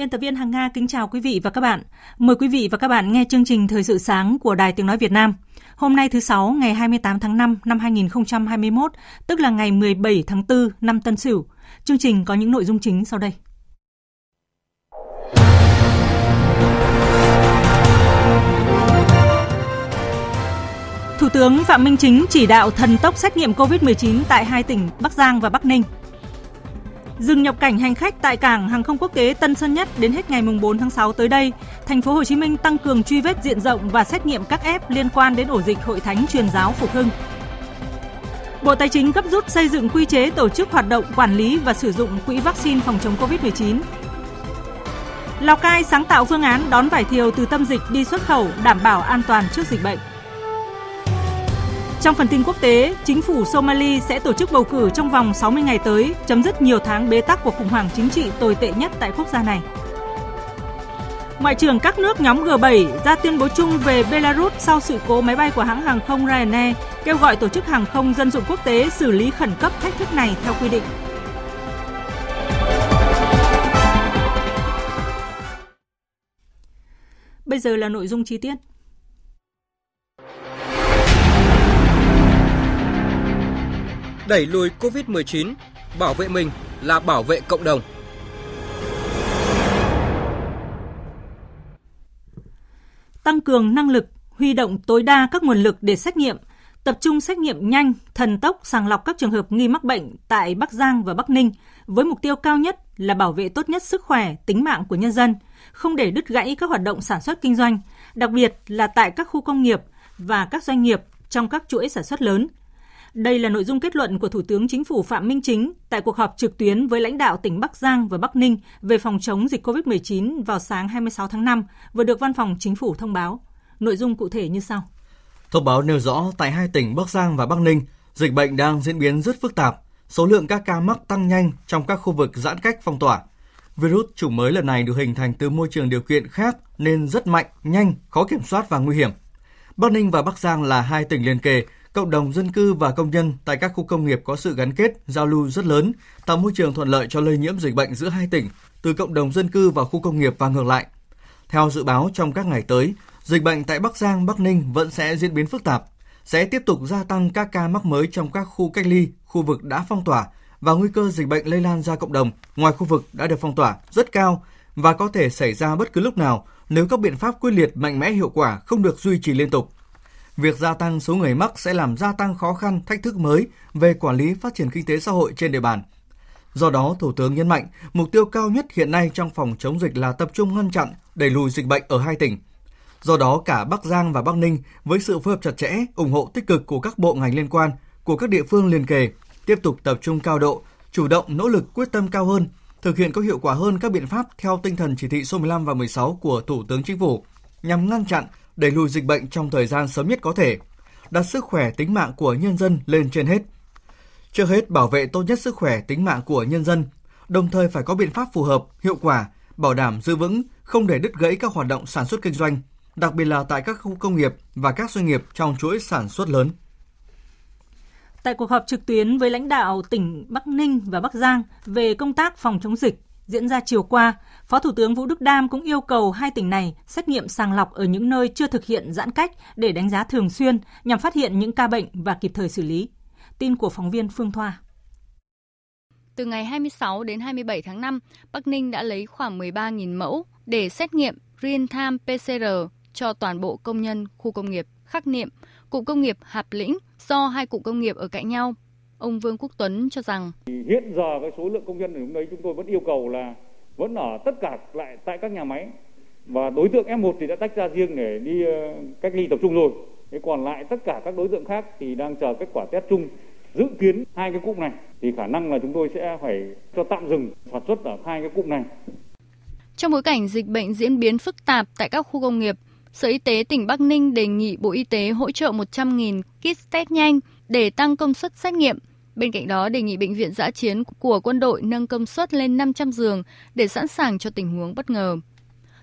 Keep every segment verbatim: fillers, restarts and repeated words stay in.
Biên tập viên Hằng Nga kính chào quý vị và các bạn. Mời quý vị và các bạn nghe chương trình Thời sự sáng của Đài Tiếng Nói Việt Nam. Hôm nay thứ Sáu, ngày hai mươi tám tháng năm năm hai nghìn không trăm hai mươi mốt, tức là ngày mười bảy tháng tư năm Tân Sửu. Chương trình có những nội dung chính sau đây. Thủ tướng Phạm Minh Chính chỉ đạo thần tốc xét nghiệm covid mười chín tại hai tỉnh Bắc Giang và Bắc Ninh. Dừng nhập cảnh hành khách tại cảng hàng không quốc tế Tân Sơn Nhất đến hết ngày bốn tháng sáu tới đây. Thành phố Hồ Chí Minh tăng cường truy vết diện rộng và xét nghiệm các ép liên quan đến ổ dịch Hội Thánh Truyền giáo Phục Hưng. Bộ Tài chính gấp rút xây dựng quy chế tổ chức hoạt động quản lý và sử dụng quỹ vaccine phòng chống covid mười chín. Lào Cai sáng tạo phương án đón vải thiều từ tâm dịch đi xuất khẩu đảm bảo an toàn trước dịch bệnh. Trong phần tin quốc tế, chính phủ Somali sẽ tổ chức bầu cử trong vòng sáu mươi ngày tới, chấm dứt nhiều tháng bế tắc của khủng hoảng chính trị tồi tệ nhất tại quốc gia này. Ngoại trưởng các nước nhóm G bảy ra tuyên bố chung về Belarus sau sự cố máy bay của hãng hàng không Ryanair, kêu gọi tổ chức hàng không dân dụng quốc tế xử lý khẩn cấp thách thức này theo quy định. Bây giờ là nội dung chi tiết. Đẩy lùi covid mười chín, bảo vệ mình là bảo vệ cộng đồng. Tăng cường năng lực, huy động tối đa các nguồn lực để xét nghiệm, tập trung xét nghiệm nhanh, thần tốc sàng lọc các trường hợp nghi mắc bệnh tại Bắc Giang và Bắc Ninh với mục tiêu cao nhất là bảo vệ tốt nhất sức khỏe, tính mạng của nhân dân, không để đứt gãy các hoạt động sản xuất kinh doanh, đặc biệt là tại các khu công nghiệp và các doanh nghiệp trong các chuỗi sản xuất lớn. Đây là nội dung kết luận của Thủ tướng Chính phủ Phạm Minh Chính tại cuộc họp trực tuyến với lãnh đạo tỉnh Bắc Giang và Bắc Ninh về phòng chống dịch covid mười chín vào sáng hai mươi sáu tháng năm vừa được Văn phòng Chính phủ thông báo. Nội dung cụ thể như sau. Thông báo nêu rõ tại hai tỉnh Bắc Giang và Bắc Ninh, dịch bệnh đang diễn biến rất phức tạp, số lượng các ca mắc tăng nhanh trong các khu vực giãn cách phong tỏa. Virus chủng mới lần này được hình thành từ môi trường điều kiện khác nên rất mạnh, nhanh, khó kiểm soát và nguy hiểm. Bắc Ninh và Bắc Giang là hai tỉnh liền kề, cộng đồng dân cư và công nhân tại các khu công nghiệp có sự gắn kết, giao lưu rất lớn, tạo môi trường thuận lợi cho lây nhiễm dịch bệnh giữa hai tỉnh, từ cộng đồng dân cư vào khu công nghiệp và ngược lại. Theo dự báo, trong các ngày tới, dịch bệnh tại Bắc Giang, Bắc Ninh vẫn sẽ diễn biến phức tạp, sẽ tiếp tục gia tăng các ca mắc mới trong các khu cách ly, khu vực đã phong tỏa và nguy cơ dịch bệnh lây lan ra cộng đồng ngoài khu vực đã được phong tỏa rất cao và có thể xảy ra bất cứ lúc nào nếu các biện pháp quyết liệt, mạnh mẽ, hiệu quả không được duy trì liên tục. Việc gia tăng số người mắc sẽ làm gia tăng khó khăn, thách thức mới về quản lý phát triển kinh tế xã hội trên địa bàn. Do đó, Thủ tướng nhấn mạnh, mục tiêu cao nhất hiện nay trong phòng chống dịch là tập trung ngăn chặn, đẩy lùi dịch bệnh ở hai tỉnh. Do đó, cả Bắc Giang và Bắc Ninh với sự phối hợp chặt chẽ, ủng hộ tích cực của các bộ ngành liên quan, của các địa phương liền kề, tiếp tục tập trung cao độ, chủ động, nỗ lực, quyết tâm cao hơn, thực hiện có hiệu quả hơn các biện pháp theo tinh thần chỉ thị số mười lăm và mười sáu của Thủ tướng Chính phủ nhằm ngăn chặn, đẩy lùi dịch bệnh trong thời gian sớm nhất có thể, đặt sức khỏe tính mạng của nhân dân lên trên hết. Trước hết, bảo vệ tốt nhất sức khỏe tính mạng của nhân dân, đồng thời phải có biện pháp phù hợp, hiệu quả, bảo đảm giữ vững, không để đứt gãy các hoạt động sản xuất kinh doanh, đặc biệt là tại các khu công nghiệp và các doanh nghiệp trong chuỗi sản xuất lớn. Tại cuộc họp trực tuyến với lãnh đạo tỉnh Bắc Ninh và Bắc Giang về công tác phòng chống dịch diễn ra chiều qua, Phó Thủ tướng Vũ Đức Đam cũng yêu cầu hai tỉnh này xét nghiệm sàng lọc ở những nơi chưa thực hiện giãn cách để đánh giá thường xuyên nhằm phát hiện những ca bệnh và kịp thời xử lý. Tin của phóng viên Phương Thoa. Từ ngày hai mươi sáu đến hai mươi bảy tháng năm, Bắc Ninh đã lấy khoảng mười ba nghìn mẫu để xét nghiệm real-time pê xê rờ cho toàn bộ công nhân khu công nghiệp Khắc Niệm, cụm công nghiệp Hạp Lĩnh do hai cụm công nghiệp ở cạnh nhau. Ông Vương Quốc Tuấn cho rằng hiện giờ cái số lượng công nhân ở đấy chúng tôi vẫn yêu cầu là vẫn ở tất cả lại tại các nhà máy, và đối tượng ép một thì đã tách ra riêng để đi cách ly tập trung rồi. Thế còn lại tất cả các đối tượng khác thì đang chờ kết quả test chung. Dự kiến hai cái cụm này thì khả năng là chúng tôi sẽ phải cho tạm dừng sản xuất ở hai cái cụm này. Trong bối cảnh dịch bệnh diễn biến phức tạp tại các khu công nghiệp, Sở Y tế tỉnh Bắc Ninh đề nghị Bộ Y tế hỗ trợ một trăm nghìn kit test nhanh để tăng công suất xét nghiệm. Bên cạnh đó, đề nghị Bệnh viện Dã chiến của quân đội nâng công suất lên năm trăm giường để sẵn sàng cho tình huống bất ngờ.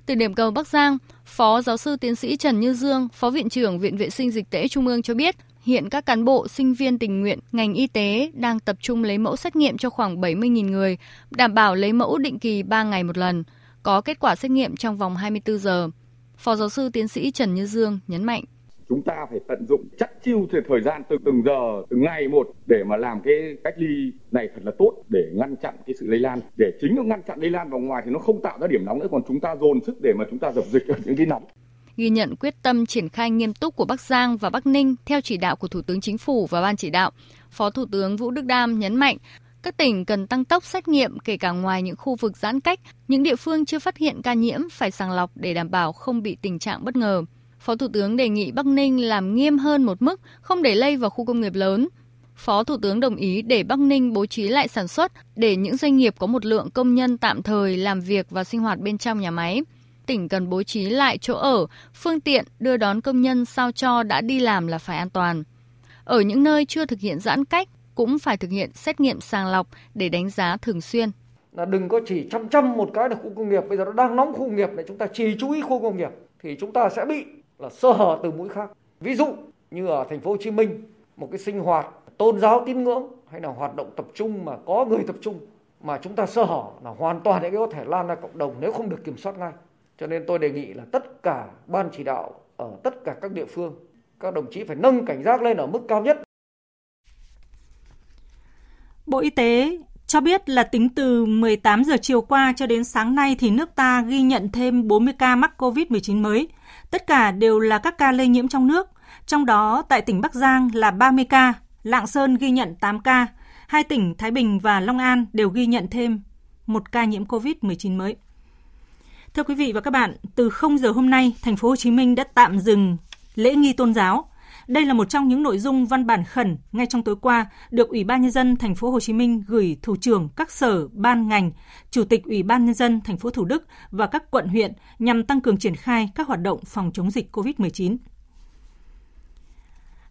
Từ điểm cầu Bắc Giang, Phó Giáo sư Tiến sĩ Trần Như Dương, Phó Viện trưởng Viện Vệ sinh Dịch tễ Trung ương cho biết, hiện các cán bộ, sinh viên tình nguyện, ngành y tế đang tập trung lấy mẫu xét nghiệm cho khoảng bảy mươi nghìn người, đảm bảo lấy mẫu định kỳ ba ngày một lần, có kết quả xét nghiệm trong vòng hai mươi tư giờ. Phó Giáo sư Tiến sĩ Trần Như Dương nhấn mạnh. Chúng ta phải tận dụng chắt chiu thời gian từ từng giờ, từng ngày một để mà làm cái cách ly này thật là tốt để ngăn chặn cái sự lây lan. Để chính nó ngăn chặn lây lan vào ngoài thì nó không tạo ra điểm nóng nữa, còn chúng ta dồn sức để mà chúng ta dập dịch ở những cái nóng. Ghi nhận quyết tâm triển khai nghiêm túc của Bắc Giang và Bắc Ninh theo chỉ đạo của Thủ tướng Chính phủ và Ban chỉ đạo, Phó Thủ tướng Vũ Đức Đam nhấn mạnh các tỉnh cần tăng tốc xét nghiệm kể cả ngoài những khu vực giãn cách, những địa phương chưa phát hiện ca nhiễm phải sàng lọc để đảm bảo không bị tình trạng bất ngờ. Phó Thủ tướng đề nghị Bắc Ninh làm nghiêm hơn một mức, không để lây vào khu công nghiệp lớn. Phó Thủ tướng đồng ý để Bắc Ninh bố trí lại sản xuất để những doanh nghiệp có một lượng công nhân tạm thời làm việc và sinh hoạt bên trong nhà máy. Tỉnh cần bố trí lại chỗ ở, phương tiện đưa đón công nhân sao cho đã đi làm là phải an toàn. Ở những nơi chưa thực hiện giãn cách cũng phải thực hiện xét nghiệm sàng lọc để đánh giá thường xuyên. Là đừng có chỉ chăm chăm một cái là khu công nghiệp, bây giờ nó đang nóng khu công nghiệp này, chúng ta chỉ chú ý khu công nghiệp thì chúng ta sẽ bị là sơ hở từ mũi khác. Ví dụ như ở thành phố Hồ Chí Minh, một cái sinh hoạt tôn giáo tín ngưỡng hay là hoạt động tập trung mà có người tập trung mà chúng ta sơ hở là hoàn toàn để có thể lan ra cộng đồng nếu không được kiểm soát ngay. Cho nên tôi đề nghị là tất cả ban chỉ đạo ở tất cả các địa phương, các đồng chí phải nâng cảnh giác lên ở mức cao nhất. Bộ Y tế cho biết là tính từ mười tám giờ chiều qua cho đến sáng nay thì nước ta ghi nhận thêm bốn mươi ca mắc covid mười chín mới. Tất cả đều là các ca lây nhiễm trong nước, trong đó tại tỉnh Bắc Giang là ba mươi ca, Lạng Sơn ghi nhận tám ca, hai tỉnh Thái Bình và Long An đều ghi nhận thêm một ca nhiễm covid mười chín mới. Thưa quý vị và các bạn, từ không giờ hôm nay, thành phố Hồ Chí Minh đã tạm dừng lễ nghi tôn giáo. Đây là một trong những nội dung văn bản khẩn ngay trong tối qua được Ủy ban nhân dân thành phố Hồ Chí Minh gửi thủ trưởng các sở, ban ngành, chủ tịch Ủy ban nhân dân thành phố Thủ Đức và các quận huyện nhằm tăng cường triển khai các hoạt động phòng chống dịch covid mười chín.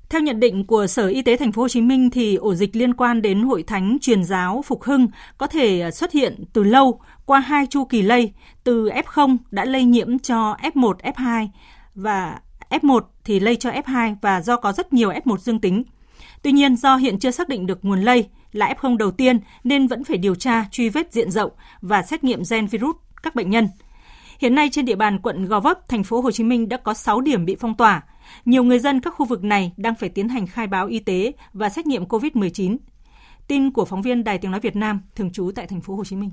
Theo nhận định của Sở Y tế thành phố Hồ Chí Minh thì ổ dịch liên quan đến Hội Thánh Truyền giáo Phục Hưng có thể xuất hiện từ lâu qua hai chu kỳ lây, từ ép không đã lây nhiễm cho ép một, ép hai và ép một thì lây cho ép hai và do có rất nhiều ép một dương tính. Tuy nhiên do hiện chưa xác định được nguồn lây là ép không đầu tiên nên vẫn phải điều tra, truy vết diện rộng và xét nghiệm gen virus các bệnh nhân. Hiện nay trên địa bàn quận Gò Vấp, thành phố Hồ Chí Minh đã có sáu điểm bị phong tỏa. Nhiều người dân các khu vực này đang phải tiến hành khai báo y tế và xét nghiệm covid mười chín. Tin của phóng viên Đài Tiếng nói Việt Nam thường trú tại thành phố Hồ Chí Minh.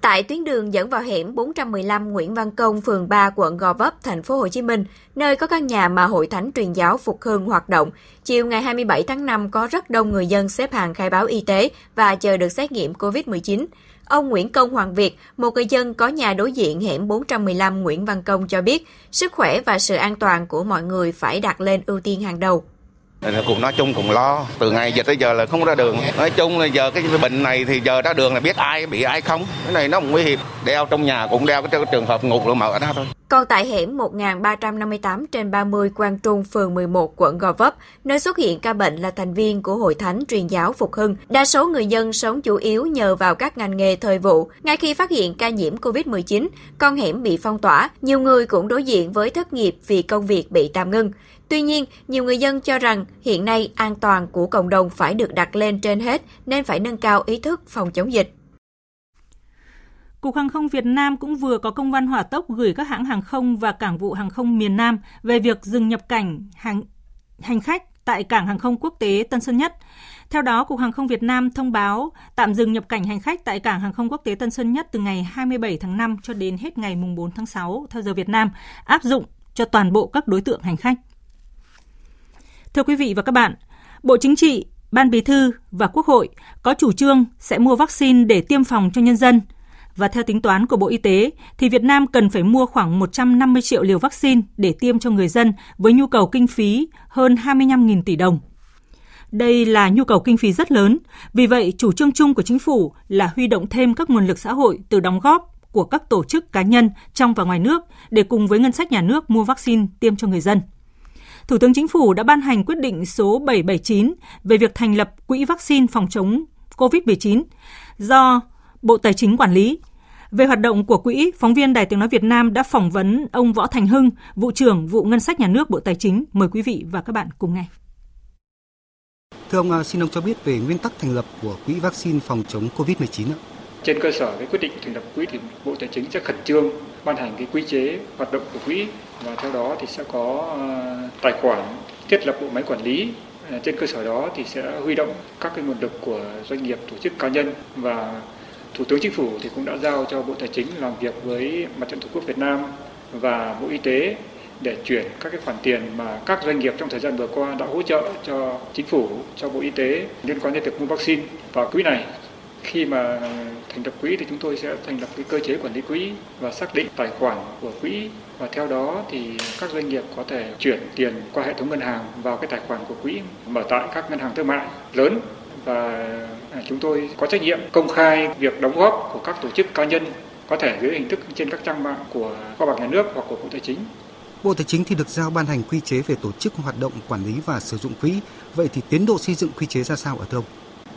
Tại tuyến đường dẫn vào hẻm bốn trăm mười lăm Nguyễn Văn Công, phường ba, quận Gò Vấp, thành phố Hồ Chí Minh, nơi có căn nhà mà Hội Thánh Truyền giáo Phục Hưng hoạt động, chiều ngày hai mươi bảy tháng năm có rất đông người dân xếp hàng khai báo y tế và chờ được xét nghiệm covid mười chín. Ông Nguyễn Công Hoàng Việt, một người dân có nhà đối diện hẻm bốn trăm mười lăm Nguyễn Văn Công cho biết, sức khỏe và sự an toàn của mọi người phải đặt lên ưu tiên hàng đầu. Cũng nói chung cũng lo, từ ngày dịch tới giờ là không ra đường. Nói chung là giờ cái bệnh này thì giờ ra đường là biết ai bị ai không. Cái này nó cũng nguy hiểm, đeo trong nhà cũng đeo cái trường hợp ngục luôn mà ở đó thôi. Còn tại hẻm một nghìn ba trăm năm mươi tám trên ba mươi Quang Trung, phường mười một, quận Gò Vấp, nơi xuất hiện ca bệnh là thành viên của Hội Thánh Truyền giáo Phục Hưng. Đa số người dân sống chủ yếu nhờ vào các ngành nghề thời vụ. Ngay khi phát hiện ca nhiễm covid mười chín, con hẻm bị phong tỏa, nhiều người cũng đối diện với thất nghiệp vì công việc bị tạm ngưng. Tuy nhiên, nhiều người dân cho rằng hiện nay an toàn của cộng đồng phải được đặt lên trên hết nên phải nâng cao ý thức phòng chống dịch. Cục Hàng không Việt Nam cũng vừa có công văn hỏa tốc gửi các hãng hàng không và cảng vụ hàng không miền Nam về việc dừng nhập cảnh hành, hành khách tại cảng hàng không quốc tế Tân Sơn Nhất. Theo đó, Cục Hàng không Việt Nam thông báo tạm dừng nhập cảnh hành khách tại cảng hàng không quốc tế Tân Sơn Nhất từ ngày hai mươi bảy tháng năm cho đến hết ngày bốn tháng sáu theo giờ Việt Nam, áp dụng cho toàn bộ các đối tượng hành khách. Thưa quý vị và các bạn, Bộ Chính trị Ban Bí thư và Quốc hội có chủ trương sẽ mua vaccine để tiêm phòng cho nhân dân. Và theo tính toán của Bộ Y tế, thì Việt Nam cần phải mua khoảng một trăm năm mươi triệu liều vaccine để tiêm cho người dân với nhu cầu kinh phí hơn hai mươi lăm nghìn tỷ đồng. Đây là nhu cầu kinh phí rất lớn, vì vậy chủ trương chung của chính phủ là huy động thêm các nguồn lực xã hội từ đóng góp của các tổ chức cá nhân trong và ngoài nước để cùng với ngân sách nhà nước mua vaccine tiêm cho người dân. Thủ tướng Chính phủ đã ban hành quyết định số bảy trăm bảy mươi chín về việc thành lập Quỹ vaccine phòng chống cô vít mười chín do Bộ Tài chính quản lý. Về hoạt động của quỹ, phóng viên Đài Tiếng Nói Việt Nam đã phỏng vấn ông Võ Thành Hưng, Vụ trưởng Vụ Ngân sách Nhà nước Bộ Tài chính. Mời quý vị và các bạn cùng nghe. Thưa ông, xin ông cho biết về nguyên tắc thành lập của Quỹ vaccine phòng chống cô vít mười chín ạ. Trên cơ sở cái quyết định thành lập quỹ thì Bộ Tài chính sẽ khẩn trương ban hành cái quy chế hoạt động của quỹ và theo đó thì sẽ có tài khoản, thiết lập bộ máy quản lý. Trên cơ sở đó thì sẽ huy động các cái nguồn lực của doanh nghiệp, tổ chức cá nhân và Thủ tướng Chính phủ thì cũng đã giao cho Bộ Tài chính làm việc với Mặt trận Tổ quốc Việt Nam và Bộ Y tế để chuyển các cái khoản tiền mà các doanh nghiệp trong thời gian vừa qua đã hỗ trợ cho Chính phủ, cho Bộ Y tế liên quan đến việc mua vaccine vào quỹ này. Khi mà thành lập quỹ thì chúng tôi sẽ thành lập cái cơ chế quản lý quỹ và xác định tài khoản của quỹ và theo đó thì các doanh nghiệp có thể chuyển tiền qua hệ thống ngân hàng vào cái tài khoản của quỹ mở tại các ngân hàng thương mại lớn và chúng tôi có trách nhiệm công khai việc đóng góp của các tổ chức cá nhân có thể dưới hình thức trên các trang mạng của kho bạc nhà nước hoặc của Bộ Tài chính. Bộ Tài chính thì được giao ban hành quy chế về tổ chức hoạt động quản lý và sử dụng quỹ. Vậy thì tiến độ xây dựng quy chế ra sao ở thưa ông?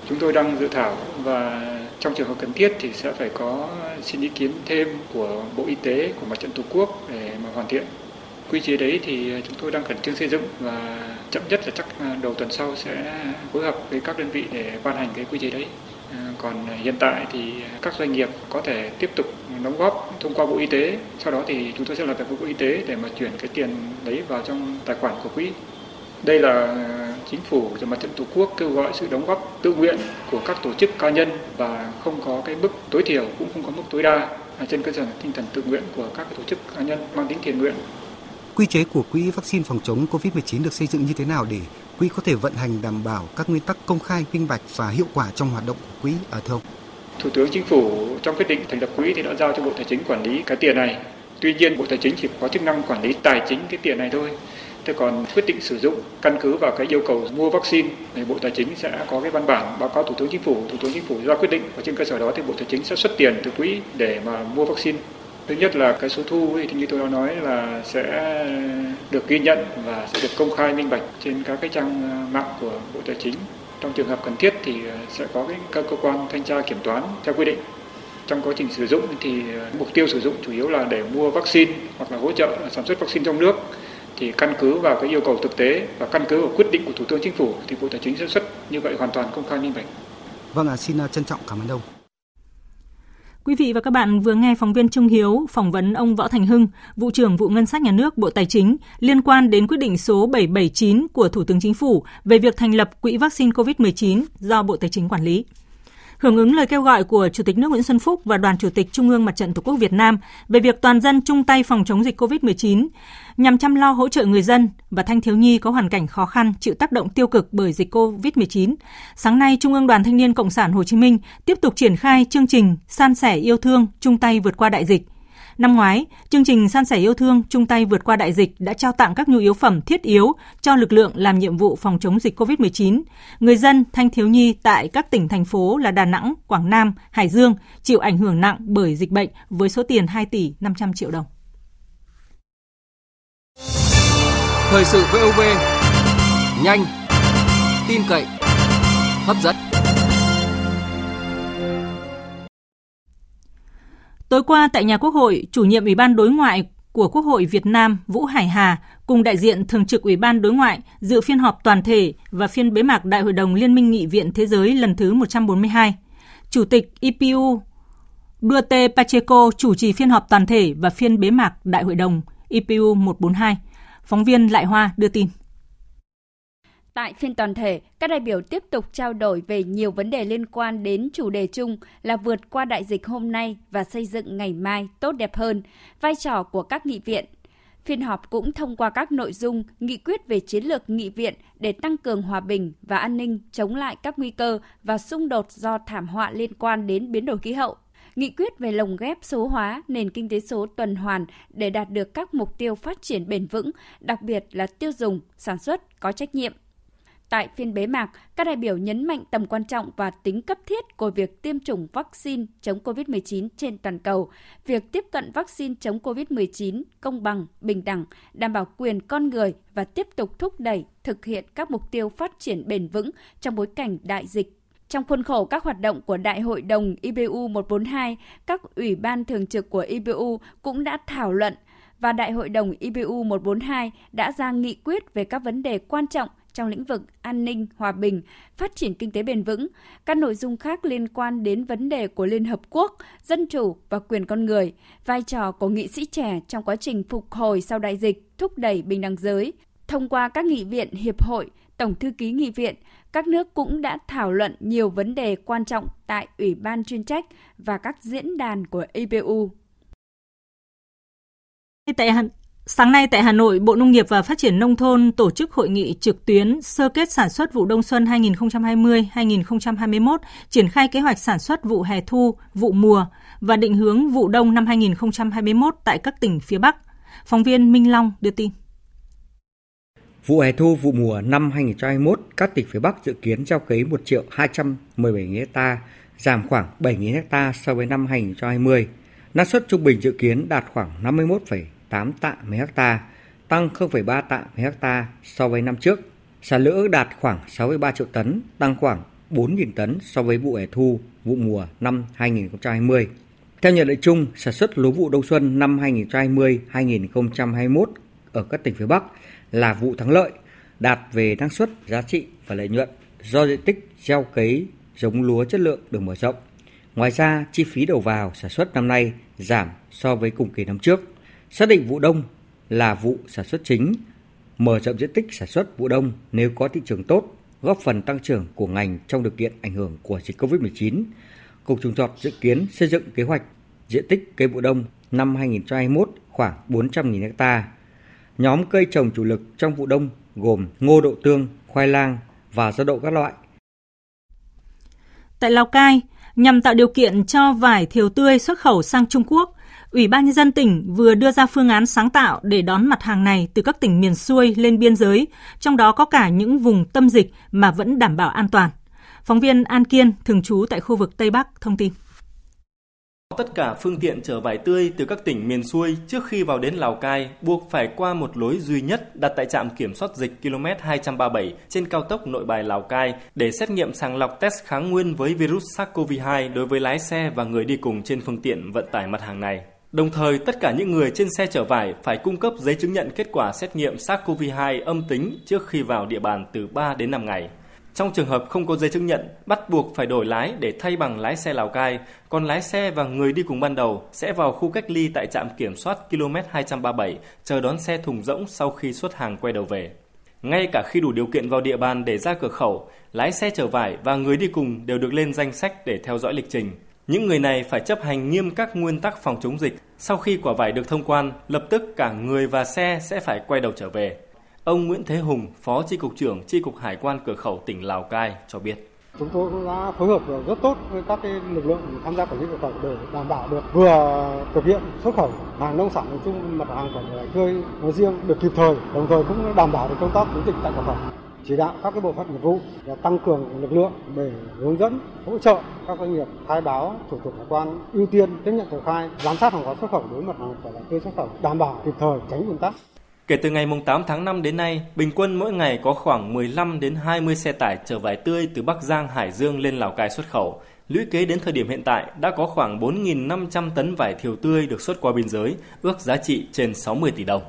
Chúng tôi đang dự thảo và trong trường hợp cần thiết thì sẽ phải có xin ý kiến thêm của Bộ Y tế, của Mặt trận Tổ quốc để mà hoàn thiện. Quy chế đấy thì chúng tôi đang khẩn trương xây dựng và chậm nhất là chắc đầu tuần sau sẽ phối hợp với các đơn vị để ban hành cái quy chế đấy. Còn hiện tại thì các doanh nghiệp có thể tiếp tục đóng góp thông qua Bộ Y tế. Sau đó thì chúng tôi sẽ làm việc với Bộ Y tế để mà chuyển cái tiền đấy vào trong tài khoản của quỹ. Đây là Chính phủ và Mặt trận Tổ quốc kêu gọi sự đóng góp tự nguyện của các tổ chức cá nhân và không có cái mức tối thiểu cũng không có mức tối đa trên cơ sở tinh thần tự nguyện của các tổ chức cá nhân mang tính thiện nguyện. Quy chế của Quỹ vaccine phòng chống cô vít mười chín được xây dựng như thế nào để quỹ có thể vận hành đảm bảo các nguyên tắc công khai, minh bạch và hiệu quả trong hoạt động của quỹ ở thưa ông? Thủ tướng Chính phủ trong quyết định thành lập quỹ thì đã giao cho Bộ Tài chính quản lý cái tiền này. Tuy nhiên Bộ Tài chính chỉ có chức năng quản lý tài chính cái tiền này thôi. Thế còn quyết định sử dụng căn cứ vào cái yêu cầu mua vaccine thì Bộ Tài chính sẽ có cái văn bản báo cáo Thủ tướng Chính phủ, Thủ tướng Chính phủ ra quyết định và trên cơ sở đó thì Bộ Tài chính sẽ xuất tiền từ quỹ để mà mua vaccine. Thứ nhất là cái số thu thì như tôi đã nói là sẽ được ghi nhận và sẽ được công khai minh bạch trên các cái trang mạng của Bộ Tài chính. Trong trường hợp cần thiết thì sẽ có các cơ quan thanh tra kiểm toán theo quy định. Trong quá trình sử dụng thì mục tiêu sử dụng chủ yếu là để mua vaccine hoặc là hỗ trợ sản xuất vaccine trong nước. Thì căn cứ vào cái yêu cầu thực tế và căn cứ vào quyết định của Thủ tướng Chính phủ thì Bộ Tài chính sẽ xuất như vậy hoàn toàn công khai minh bạch. Vâng ạ, à, xin trân trọng cảm ơn ông. Quý vị và các bạn vừa nghe phóng viên Trung Hiếu phỏng vấn ông Võ Thành Hưng, Vụ trưởng Vụ Ngân sách Nhà nước Bộ Tài chính liên quan đến quyết định số bảy trăm bảy mươi chín của Thủ tướng Chính phủ về việc thành lập Quỹ vaccine cô vít mười chín do Bộ Tài chính quản lý. Hưởng ứng lời kêu gọi của Chủ tịch nước Nguyễn Xuân Phúc và Đoàn Chủ tịch Trung ương Mặt trận Tổ quốc Việt Nam về việc toàn dân chung tay phòng chống dịch cô vít mười chín nhằm chăm lo hỗ trợ người dân và thanh thiếu nhi có hoàn cảnh khó khăn chịu tác động tiêu cực bởi dịch cô vít mười chín, sáng nay Trung ương Đoàn Thanh niên Cộng sản Hồ Chí Minh tiếp tục triển khai chương trình San sẻ yêu thương chung tay vượt qua đại dịch. Năm ngoái, chương trình San sẻ yêu thương chung tay vượt qua đại dịch đã trao tặng các nhu yếu phẩm thiết yếu cho lực lượng làm nhiệm vụ phòng chống dịch cô vít mười chín. Người dân, thanh thiếu nhi tại các tỉnh, thành phố là Đà Nẵng, Quảng Nam, Hải Dương chịu ảnh hưởng nặng bởi dịch bệnh với số tiền hai tỷ năm trăm triệu đồng. Thời sự vê o vê, nhanh, tin cậy, hấp dẫn. Tối qua tại nhà Quốc hội, chủ nhiệm Ủy ban Đối ngoại của Quốc hội Việt Nam Vũ Hải Hà cùng đại diện thường trực Ủy ban Đối ngoại dự phiên họp toàn thể và phiên bế mạc Đại hội đồng Liên minh Nghị viện Thế giới lần thứ một trăm bốn mươi hai. Chủ tịch i pê u Duarte Pacheco chủ trì phiên họp toàn thể và phiên bế mạc Đại hội đồng i pê u một trăm bốn mươi hai. Phóng viên Lại Hoa đưa tin. Tại phiên toàn thể, các đại biểu tiếp tục trao đổi về nhiều vấn đề liên quan đến chủ đề chung là vượt qua đại dịch hôm nay và xây dựng ngày mai tốt đẹp hơn, vai trò của các nghị viện. Phiên họp cũng thông qua các nội dung nghị quyết về chiến lược nghị viện để tăng cường hòa bình và an ninh, chống lại các nguy cơ và xung đột do thảm họa liên quan đến biến đổi khí hậu. Nghị quyết về lồng ghép số hóa nền kinh tế số tuần hoàn để đạt được các mục tiêu phát triển bền vững, đặc biệt là tiêu dùng, sản xuất có trách nhiệm. Tại phiên bế mạc, các đại biểu nhấn mạnh tầm quan trọng và tính cấp thiết của việc tiêm chủng vaccine chống cô vít mười chín trên toàn cầu, việc tiếp cận vaccine chống cô vít mười chín công bằng, bình đẳng, đảm bảo quyền con người và tiếp tục thúc đẩy thực hiện các mục tiêu phát triển bền vững trong bối cảnh đại dịch. Trong khuôn khổ các hoạt động của Đại hội đồng i pê u một trăm bốn mươi hai, các ủy ban thường trực của i pê u cũng đã thảo luận và Đại hội đồng i pê u một trăm bốn mươi hai đã ra nghị quyết về các vấn đề quan trọng trong lĩnh vực an ninh, hòa bình, phát triển kinh tế bền vững, các nội dung khác liên quan đến vấn đề của Liên Hợp Quốc, dân chủ và quyền con người, vai trò của nghị sĩ trẻ trong quá trình phục hồi sau đại dịch, thúc đẩy bình đẳng giới. Thông qua các nghị viện, hiệp hội, tổng thư ký nghị viện, các nước cũng đã thảo luận nhiều vấn đề quan trọng tại Ủy ban chuyên trách và các diễn đàn của i pê u. Tại Hà... Sáng nay tại Hà Nội, Bộ Nông nghiệp và Phát triển Nông thôn tổ chức hội nghị trực tuyến sơ kết sản xuất vụ đông xuân hai nghìn không trăm hai mươi - hai nghìn không trăm hai mươi mốt, triển khai kế hoạch sản xuất vụ hè thu, vụ mùa và định hướng vụ đông năm hai nghìn không trăm hai mươi mốt tại các tỉnh phía Bắc. Phóng viên Minh Long đưa tin. Vụ hè thu, vụ mùa năm hai nghìn không trăm hai mươi mốt, các tỉnh phía Bắc dự kiến gieo cấy một triệu hai trăm mười bảy nghìn ha, giảm khoảng bảy nghìn ha so với năm hai nghìn không trăm hai mươi. Năng suất trung bình dự kiến đạt khoảng năm mươi mốt phẩy tám tạ một ha, tăng không phẩy ba tạ một ha so với năm trước. Sản lượng ước đạt khoảng sáu phẩy ba triệu tấn, tăng khoảng bốn nghìn tấn so với vụ hè thu, vụ mùa năm hai nghìn không trăm hai mươi. Theo nhận định chung, sản xuất lúa vụ đông xuân năm hai nghìn không trăm hai mươi - hai nghìn không trăm hai mươi mốt ở các tỉnh phía Bắc là vụ thắng lợi, đạt về năng suất, giá trị và lợi nhuận do diện tích gieo cấy giống lúa chất lượng được mở rộng. Ngoài ra, chi phí đầu vào sản xuất năm nay giảm so với cùng kỳ năm trước. Xác định vụ đông là vụ sản xuất chính, mở rộng diện tích sản xuất vụ đông nếu có thị trường tốt, góp phần tăng trưởng của ngành trong điều kiện ảnh hưởng của dịch cô vít mười chín. Cục trồng trọt dự kiến xây dựng kế hoạch diện tích cây vụ đông năm hai nghìn không trăm hai mươi mốt khoảng bốn trăm nghìn ha. Nhóm cây trồng chủ lực trong vụ đông gồm ngô, đậu tương, khoai lang và rau đậu các loại. Tại Lào Cai, nhằm tạo điều kiện cho vải thiều tươi xuất khẩu sang Trung Quốc, Ủy ban Nhân dân tỉnh vừa đưa ra phương án sáng tạo để đón mặt hàng này từ các tỉnh miền xuôi lên biên giới, trong đó có cả những vùng tâm dịch mà vẫn đảm bảo an toàn. Phóng viên An Kiên, thường trú tại khu vực Tây Bắc, thông tin. Tất cả phương tiện chở vải tươi từ các tỉnh miền xuôi trước khi vào đến Lào Cai buộc phải qua một lối duy nhất đặt tại trạm kiểm soát dịch ki lô mét hai trăm ba mươi bảy trên cao tốc Nội Bài Lào Cai để xét nghiệm sàng lọc test kháng nguyên với virus SARS-xê o vê hai đối với lái xe và người đi cùng trên phương tiện vận tải mặt hàng này. Đồng thời, tất cả những người trên xe chở vải phải cung cấp giấy chứng nhận kết quả xét nghiệm SARS-xê o vê hai âm tính trước khi vào địa bàn từ ba đến năm ngày. Trong trường hợp không có giấy chứng nhận, bắt buộc phải đổi lái để thay bằng lái xe Lào Cai, còn lái xe và người đi cùng ban đầu sẽ vào khu cách ly tại trạm kiểm soát ki lô mét hai trăm ba mươi bảy, chờ đón xe thùng rỗng sau khi xuất hàng quay đầu về. Ngay cả khi đủ điều kiện vào địa bàn để ra cửa khẩu, lái xe chở vải và người đi cùng đều được lên danh sách để theo dõi lịch trình. Những người này phải chấp hành nghiêm các nguyên tắc phòng chống dịch. Sau khi quả vải được thông quan, lập tức cả người và xe sẽ phải quay đầu trở về. Ông Nguyễn Thế Hùng, Phó Chi cục trưởng Chi cục Hải quan cửa khẩu tỉnh Lào Cai cho biết. Chúng tôi cũng đã phối hợp rất tốt với các cái lực lượng tham gia quản lý cửa khẩu để đảm bảo được vừa thực hiện xuất khẩu hàng nông sản nói chung, mặt hàng của vải tươi nói riêng được kịp thời, đồng thời cũng đảm bảo được công tác chống dịch tại cửa khẩu. Chỉ đạo các cái bộ phận nghiệp vụ và tăng cường lực lượng để hướng dẫn, hỗ trợ các doanh nghiệp khai báo thủ tục hải quan, ưu tiên tiếp nhận tờ khai, giám sát hàng hóa xuất khẩu đối mặt hàng vải tươi xuất khẩu, đảm bảo kịp thời, tránh ùn tắc. Kể từ ngày tám tháng năm đến nay, bình quân mỗi ngày có khoảng mười lăm đến hai mươi xe tải chở vải tươi từ Bắc Giang, Hải Dương lên Lào Cai xuất khẩu. Lũy kế đến thời điểm hiện tại đã có khoảng bốn nghìn năm trăm tấn vải thiều tươi được xuất qua biên giới, ước giá trị trên sáu mươi tỷ đồng.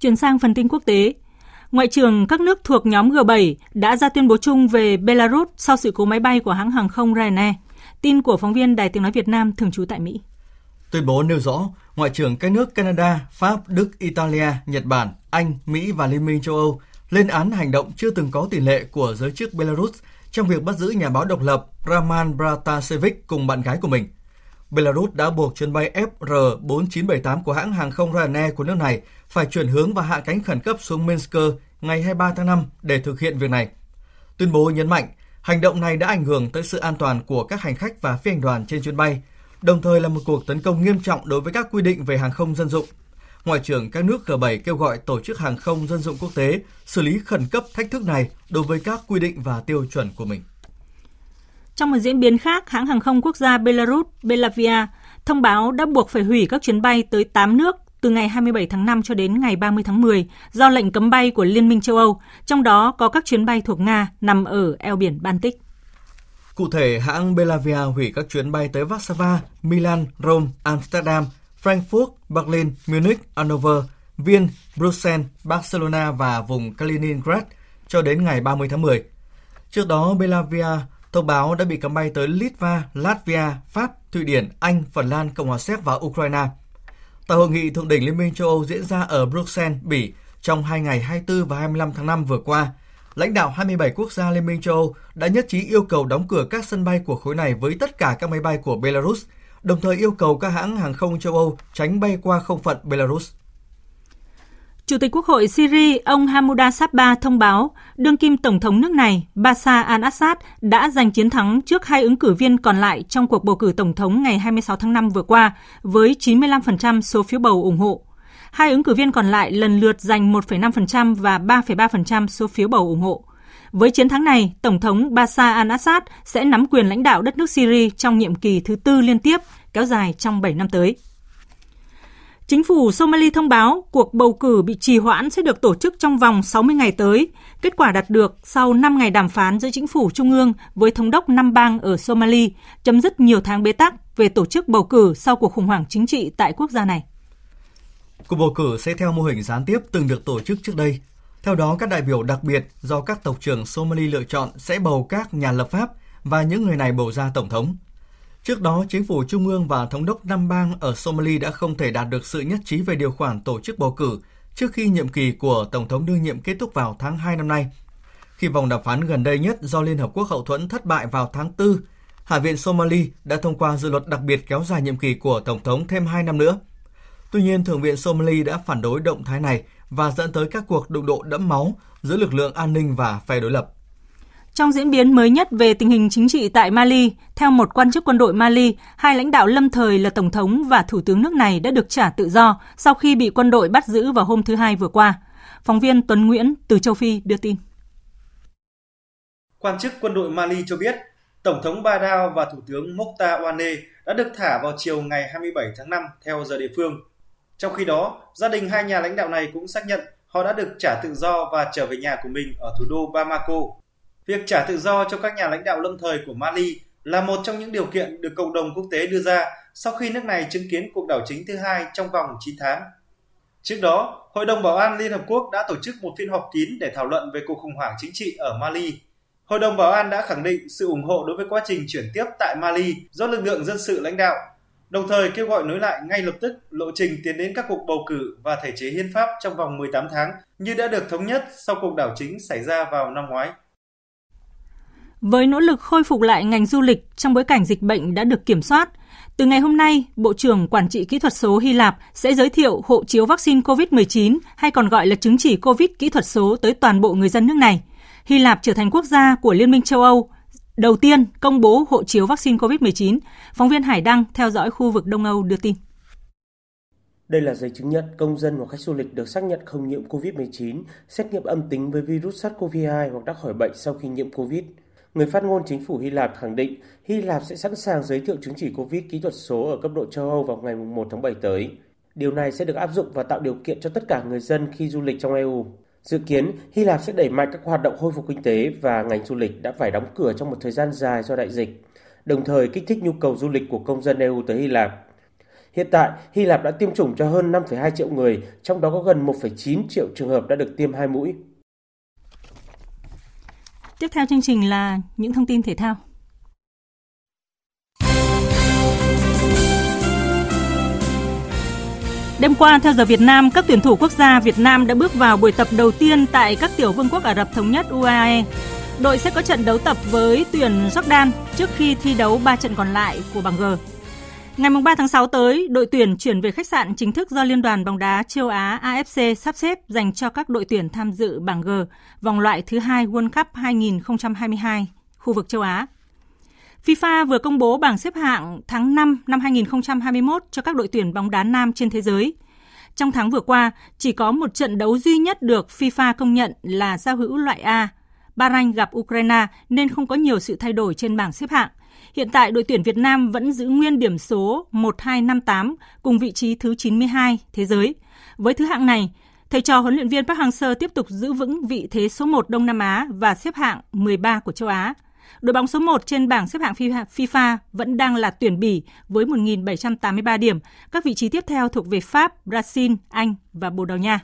Chuyển sang phần tin quốc tế. Ngoại trưởng các nước thuộc nhóm G bảy đã ra tuyên bố chung về Belarus sau sự cố máy bay của hãng hàng không Ryanair. Tin của phóng viên Đài Tiếng Nói Việt Nam thường trú tại Mỹ. Tuyên bố nêu rõ, Ngoại trưởng các nước Canada, Pháp, Đức, Italia, Nhật Bản, Anh, Mỹ và Liên minh châu Âu lên án hành động chưa từng có tiền lệ của giới chức Belarus trong việc bắt giữ nhà báo độc lập Raman Bratasevich cùng bạn gái của mình. Belarus đã buộc chuyến bay F R bốn chín bảy tám của hãng hàng không Ryanair của nước này phải chuyển hướng và hạ cánh khẩn cấp xuống Minsk ngày hai mươi ba tháng năm để thực hiện việc này. Tuyên bố nhấn mạnh, hành động này đã ảnh hưởng tới sự an toàn của các hành khách và phi hành đoàn trên chuyến bay, đồng thời là một cuộc tấn công nghiêm trọng đối với các quy định về hàng không dân dụng. Ngoại trưởng các nước G bảy kêu gọi Tổ chức Hàng không Dân dụng Quốc tế xử lý khẩn cấp thách thức này đối với các quy định và tiêu chuẩn của mình. Trong một diễn biến khác, hãng hàng không quốc gia Belarus, Belavia, thông báo đã buộc phải hủy các chuyến bay tới tám nước từ ngày hai mươi bảy tháng năm cho đến ngày ba mươi tháng mười do lệnh cấm bay của Liên minh châu Âu, trong đó có các chuyến bay thuộc Nga nằm ở eo biển Baltic. Cụ thể, hãng Belavia hủy các chuyến bay tới Warsaw, Milan, Rome, Amsterdam, Frankfurt, Berlin, Munich, Hanover, Vienna, Brussels, Barcelona và vùng Kaliningrad cho đến ngày ba mươi tháng mười. Trước đó, Belavia thông báo đã bị cấm bay tới Litva, Latvia, Pháp, Thụy Điển, Anh, Phần Lan, Cộng hòa Séc và Ukraine. Tại hội nghị thượng đỉnh Liên minh châu Âu diễn ra ở Bruxelles, Bỉ trong hai ngày hai mươi tư và hai mươi lăm tháng năm vừa qua, lãnh đạo hai mươi bảy quốc gia Liên minh châu Âu đã nhất trí yêu cầu đóng cửa các sân bay của khối này với tất cả các máy bay của Belarus, đồng thời yêu cầu các hãng hàng không châu Âu tránh bay qua không phận Belarus. Chủ tịch Quốc hội Syria, ông Hamouda Sabba thông báo, đương kim Tổng thống nước này, Bashar al-Assad, đã giành chiến thắng trước hai ứng cử viên còn lại trong cuộc bầu cử Tổng thống ngày hai mươi sáu tháng năm vừa qua, với chín mươi lăm phần trăm số phiếu bầu ủng hộ. Hai ứng cử viên còn lại lần lượt giành một phẩy năm phần trăm và ba phẩy ba phần trăm số phiếu bầu ủng hộ. Với chiến thắng này, Tổng thống Bashar al-Assad sẽ nắm quyền lãnh đạo đất nước Syria trong nhiệm kỳ thứ tư liên tiếp, kéo dài trong bảy năm tới. Chính phủ Somalia thông báo cuộc bầu cử bị trì hoãn sẽ được tổ chức trong vòng sáu mươi ngày tới. Kết quả đạt được sau năm ngày đàm phán giữa chính phủ trung ương với thống đốc năm bang ở Somalia, chấm dứt nhiều tháng bế tắc về tổ chức bầu cử sau cuộc khủng hoảng chính trị tại quốc gia này. Cuộc bầu cử sẽ theo mô hình gián tiếp từng được tổ chức trước đây. Theo đó, các đại biểu đặc biệt do các tộc trưởng Somalia lựa chọn sẽ bầu các nhà lập pháp và những người này bầu ra tổng thống. Trước đó, chính phủ trung ương và thống đốc năm bang ở Somalia đã không thể đạt được sự nhất trí về điều khoản tổ chức bầu cử trước khi nhiệm kỳ của Tổng thống đương nhiệm kết thúc vào tháng hai năm nay. Khi vòng đàm phán gần đây nhất do Liên Hợp Quốc hậu thuẫn thất bại vào tháng tư, Hạ viện Somalia đã thông qua dự luật đặc biệt kéo dài nhiệm kỳ của Tổng thống thêm hai năm nữa. Tuy nhiên, Thượng viện Somalia đã phản đối động thái này và dẫn tới các cuộc đụng độ đẫm máu giữa lực lượng an ninh và phe đối lập. Trong diễn biến mới nhất về tình hình chính trị tại Mali, theo một quan chức quân đội Mali, hai lãnh đạo lâm thời là Tổng thống và Thủ tướng nước này đã được trả tự do sau khi bị quân đội bắt giữ vào hôm thứ Hai vừa qua. Phóng viên Tuấn Nguyễn từ châu Phi đưa tin. Quan chức quân đội Mali cho biết, Tổng thống Badao và Thủ tướng Mokta Ouane đã được thả vào chiều ngày hai mươi bảy tháng năm theo giờ địa phương. Trong khi đó, gia đình hai nhà lãnh đạo này cũng xác nhận họ đã được trả tự do và trở về nhà của mình ở thủ đô Bamako. Việc trả tự do cho các nhà lãnh đạo lâm thời của Mali là một trong những điều kiện được cộng đồng quốc tế đưa ra sau khi nước này chứng kiến cuộc đảo chính thứ hai trong vòng chín tháng. Trước đó, Hội đồng Bảo an Liên Hợp Quốc đã tổ chức một phiên họp kín để thảo luận về cuộc khủng hoảng chính trị ở Mali. Hội đồng Bảo an đã khẳng định sự ủng hộ đối với quá trình chuyển tiếp tại Mali do lực lượng dân sự lãnh đạo, đồng thời kêu gọi nối lại ngay lập tức lộ trình tiến đến các cuộc bầu cử và thể chế hiến pháp trong vòng mười tám tháng như đã được thống nhất sau cuộc đảo chính xảy ra vào năm ngoái. Với nỗ lực khôi phục lại ngành du lịch trong bối cảnh dịch bệnh đã được kiểm soát, từ ngày hôm nay, Bộ trưởng Quản trị Kỹ thuật số Hy Lạp sẽ giới thiệu hộ chiếu vaccine covid mười chín hay còn gọi là chứng chỉ COVID kỹ thuật số tới toàn bộ người dân nước này. Hy Lạp trở thành quốc gia của Liên minh châu Âu đầu tiên công bố hộ chiếu vaccine covid mười chín. Phóng viên Hải Đăng theo dõi khu vực Đông Âu đưa tin. Đây là giấy chứng nhận công dân hoặc khách du lịch được xác nhận không nhiễm covid mười chín, xét nghiệm âm tính với virus SARS-xê o vê hai hoặc đã khỏi bệnh sau khi nhiễm COVID. Người phát ngôn chính phủ Hy Lạp khẳng định Hy Lạp sẽ sẵn sàng giới thiệu chứng chỉ COVID kỹ thuật số ở cấp độ châu Âu vào ngày một tháng bảy tới. Điều này sẽ được áp dụng và tạo điều kiện cho tất cả người dân khi du lịch trong e u. Dự kiến, Hy Lạp sẽ đẩy mạnh các hoạt động khôi phục kinh tế và ngành du lịch đã phải đóng cửa trong một thời gian dài do đại dịch, đồng thời kích thích nhu cầu du lịch của công dân e u tới Hy Lạp. Hiện tại, Hy Lạp đã tiêm chủng cho hơn năm phẩy hai triệu người, trong đó có gần một phẩy chín triệu trường hợp đã được tiêm hai mũi. Tiếp theo chương trình là những thông tin thể thao. Đêm qua, theo giờ Việt Nam, các tuyển thủ quốc gia Việt Nam đã bước vào buổi tập đầu tiên tại các tiểu vương quốc Ả Rập Thống Nhất U A E. Đội sẽ có trận đấu tập với tuyển Jordan trước khi thi đấu ba trận còn lại của bảng G. Ngày ba tháng sáu tới, đội tuyển chuyển về khách sạn chính thức do Liên đoàn bóng đá châu Á A F C sắp xếp dành cho các đội tuyển tham dự bảng G, vòng loại thứ hai World Cup hai không hai hai, khu vực châu Á. FIFA vừa công bố bảng xếp hạng tháng năm năm hai không hai mốt cho các đội tuyển bóng đá nam trên thế giới. Trong tháng vừa qua, chỉ có một trận đấu duy nhất được FIFA công nhận là giao hữu loại A. Bahrain gặp Ukraine nên không có nhiều sự thay đổi trên bảng xếp hạng. Hiện tại, đội tuyển Việt Nam vẫn giữ nguyên điểm số một nghìn hai trăm năm mươi tám cùng vị trí thứ chín mươi hai thế giới. Với thứ hạng này, thầy trò huấn luyện viên Park Hang-seo tiếp tục giữ vững vị thế số một Đông Nam Á và xếp hạng mười ba của châu Á. Đội bóng số một trên bảng xếp hạng FIFA vẫn đang là tuyển Bỉ với một nghìn bảy trăm tám mươi ba điểm. Các vị trí tiếp theo thuộc về Pháp, Brazil, Anh và Bồ Đào Nha.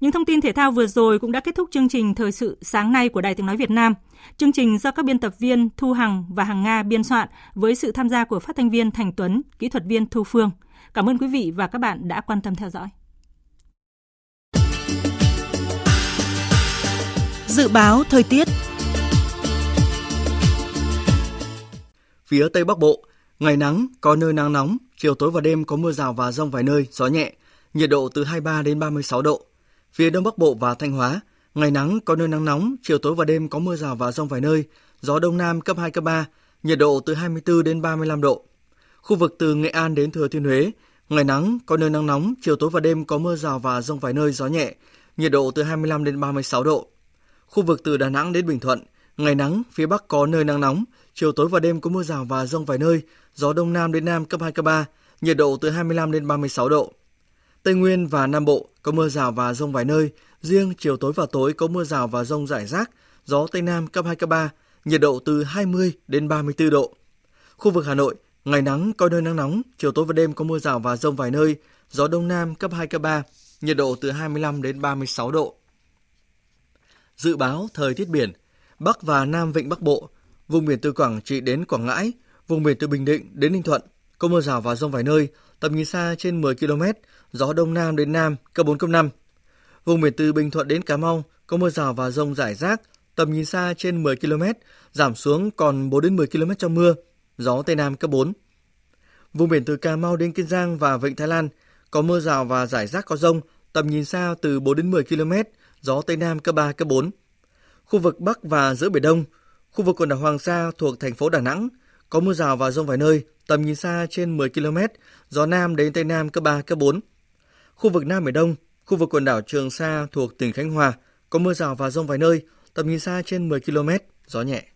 Những thông tin thể thao vừa rồi cũng đã kết thúc chương trình Thời sự sáng nay của Đài Tiếng nói Việt Nam. Chương trình do các biên tập viên Thu Hằng và Hằng Nga biên soạn với sự tham gia của phát thanh viên Thành Tuấn, kỹ thuật viên Thu Phương. Cảm ơn quý vị và các bạn đã quan tâm theo dõi. Dự báo thời tiết. Phía Tây Bắc Bộ, ngày nắng, có nơi nắng nóng, chiều tối và đêm có mưa rào và dông vài nơi, gió nhẹ, nhiệt độ từ hai mươi ba đến ba mươi sáu độ. Phía Đông Bắc Bộ và Thanh Hóa, ngày nắng, có nơi nắng nóng, chiều tối và đêm có mưa rào và dông vài nơi, gió Đông Nam cấp hai, cấp ba, nhiệt độ từ hai mươi bốn đến ba mươi lăm độ. Khu vực từ Nghệ An đến Thừa Thiên Huế, ngày nắng, có nơi nắng nóng, chiều tối và đêm có mưa rào và dông vài nơi, gió nhẹ, nhiệt độ từ hai mươi lăm đến ba mươi sáu độ. Khu vực từ Đà Nẵng đến Bình Thuận, ngày nắng, phía Bắc có nơi nắng nóng, chiều tối và đêm có mưa rào và dông vài nơi, gió Đông Nam đến Nam cấp hai, cấp ba, nhiệt độ từ hai mươi lăm đến ba mươi sáu độ. Tây Nguyên và Nam Bộ có mưa rào và dông vài nơi, riêng chiều tối và tối có mưa rào và dông rải rác, gió Tây Nam cấp hai, cấp ba, nhiệt độ từ hai mươi đến ba mươi tư độ. Khu vực Hà Nội, ngày nắng, có nơi nắng nóng, chiều tối và đêm có mưa rào và dông vài nơi, gió Đông Nam cấp hai, cấp ba, nhiệt độ từ hai mươi lăm đến ba mươi sáu độ. Dự báo thời tiết biển, Bắc và Nam Vịnh Bắc Bộ, vùng biển từ Quảng Trị đến Quảng Ngãi, vùng biển từ Bình Định đến Ninh Thuận, có mưa rào và dông vài nơi, tầm nhìn xa trên mười ki lô mét, gió Đông Nam đến Nam cấp bốn, cấp năm. Vùng biển từ Bình Thuận đến Cà Mau có mưa rào và dông rải rác, tầm nhìn xa trên mười ki lô mét, giảm xuống còn bốn đến mười ki lô mét trong mưa, gió Tây Nam cấp bốn. Vùng biển từ Cà Mau đến Kiên Giang và Vịnh Thái Lan có mưa rào và rải rác có dông, tầm nhìn xa từ bốn đến mười ki lô mét, gió Tây Nam cấp ba, cấp bốn. Khu vực Bắc và giữa Biển Đông, khu vực quần đảo Hoàng Sa thuộc thành phố Đà Nẵng có mưa rào và dông vài nơi, tầm nhìn xa trên mười ki lô mét, gió Nam đến Tây Nam cấp ba, cấp bốn. Khu vực Nam Biển Đông, khu vực quần đảo Trường Sa thuộc tỉnh Khánh Hòa có mưa rào và dông vài nơi, tầm nhìn xa trên mười ki lô mét, gió nhẹ.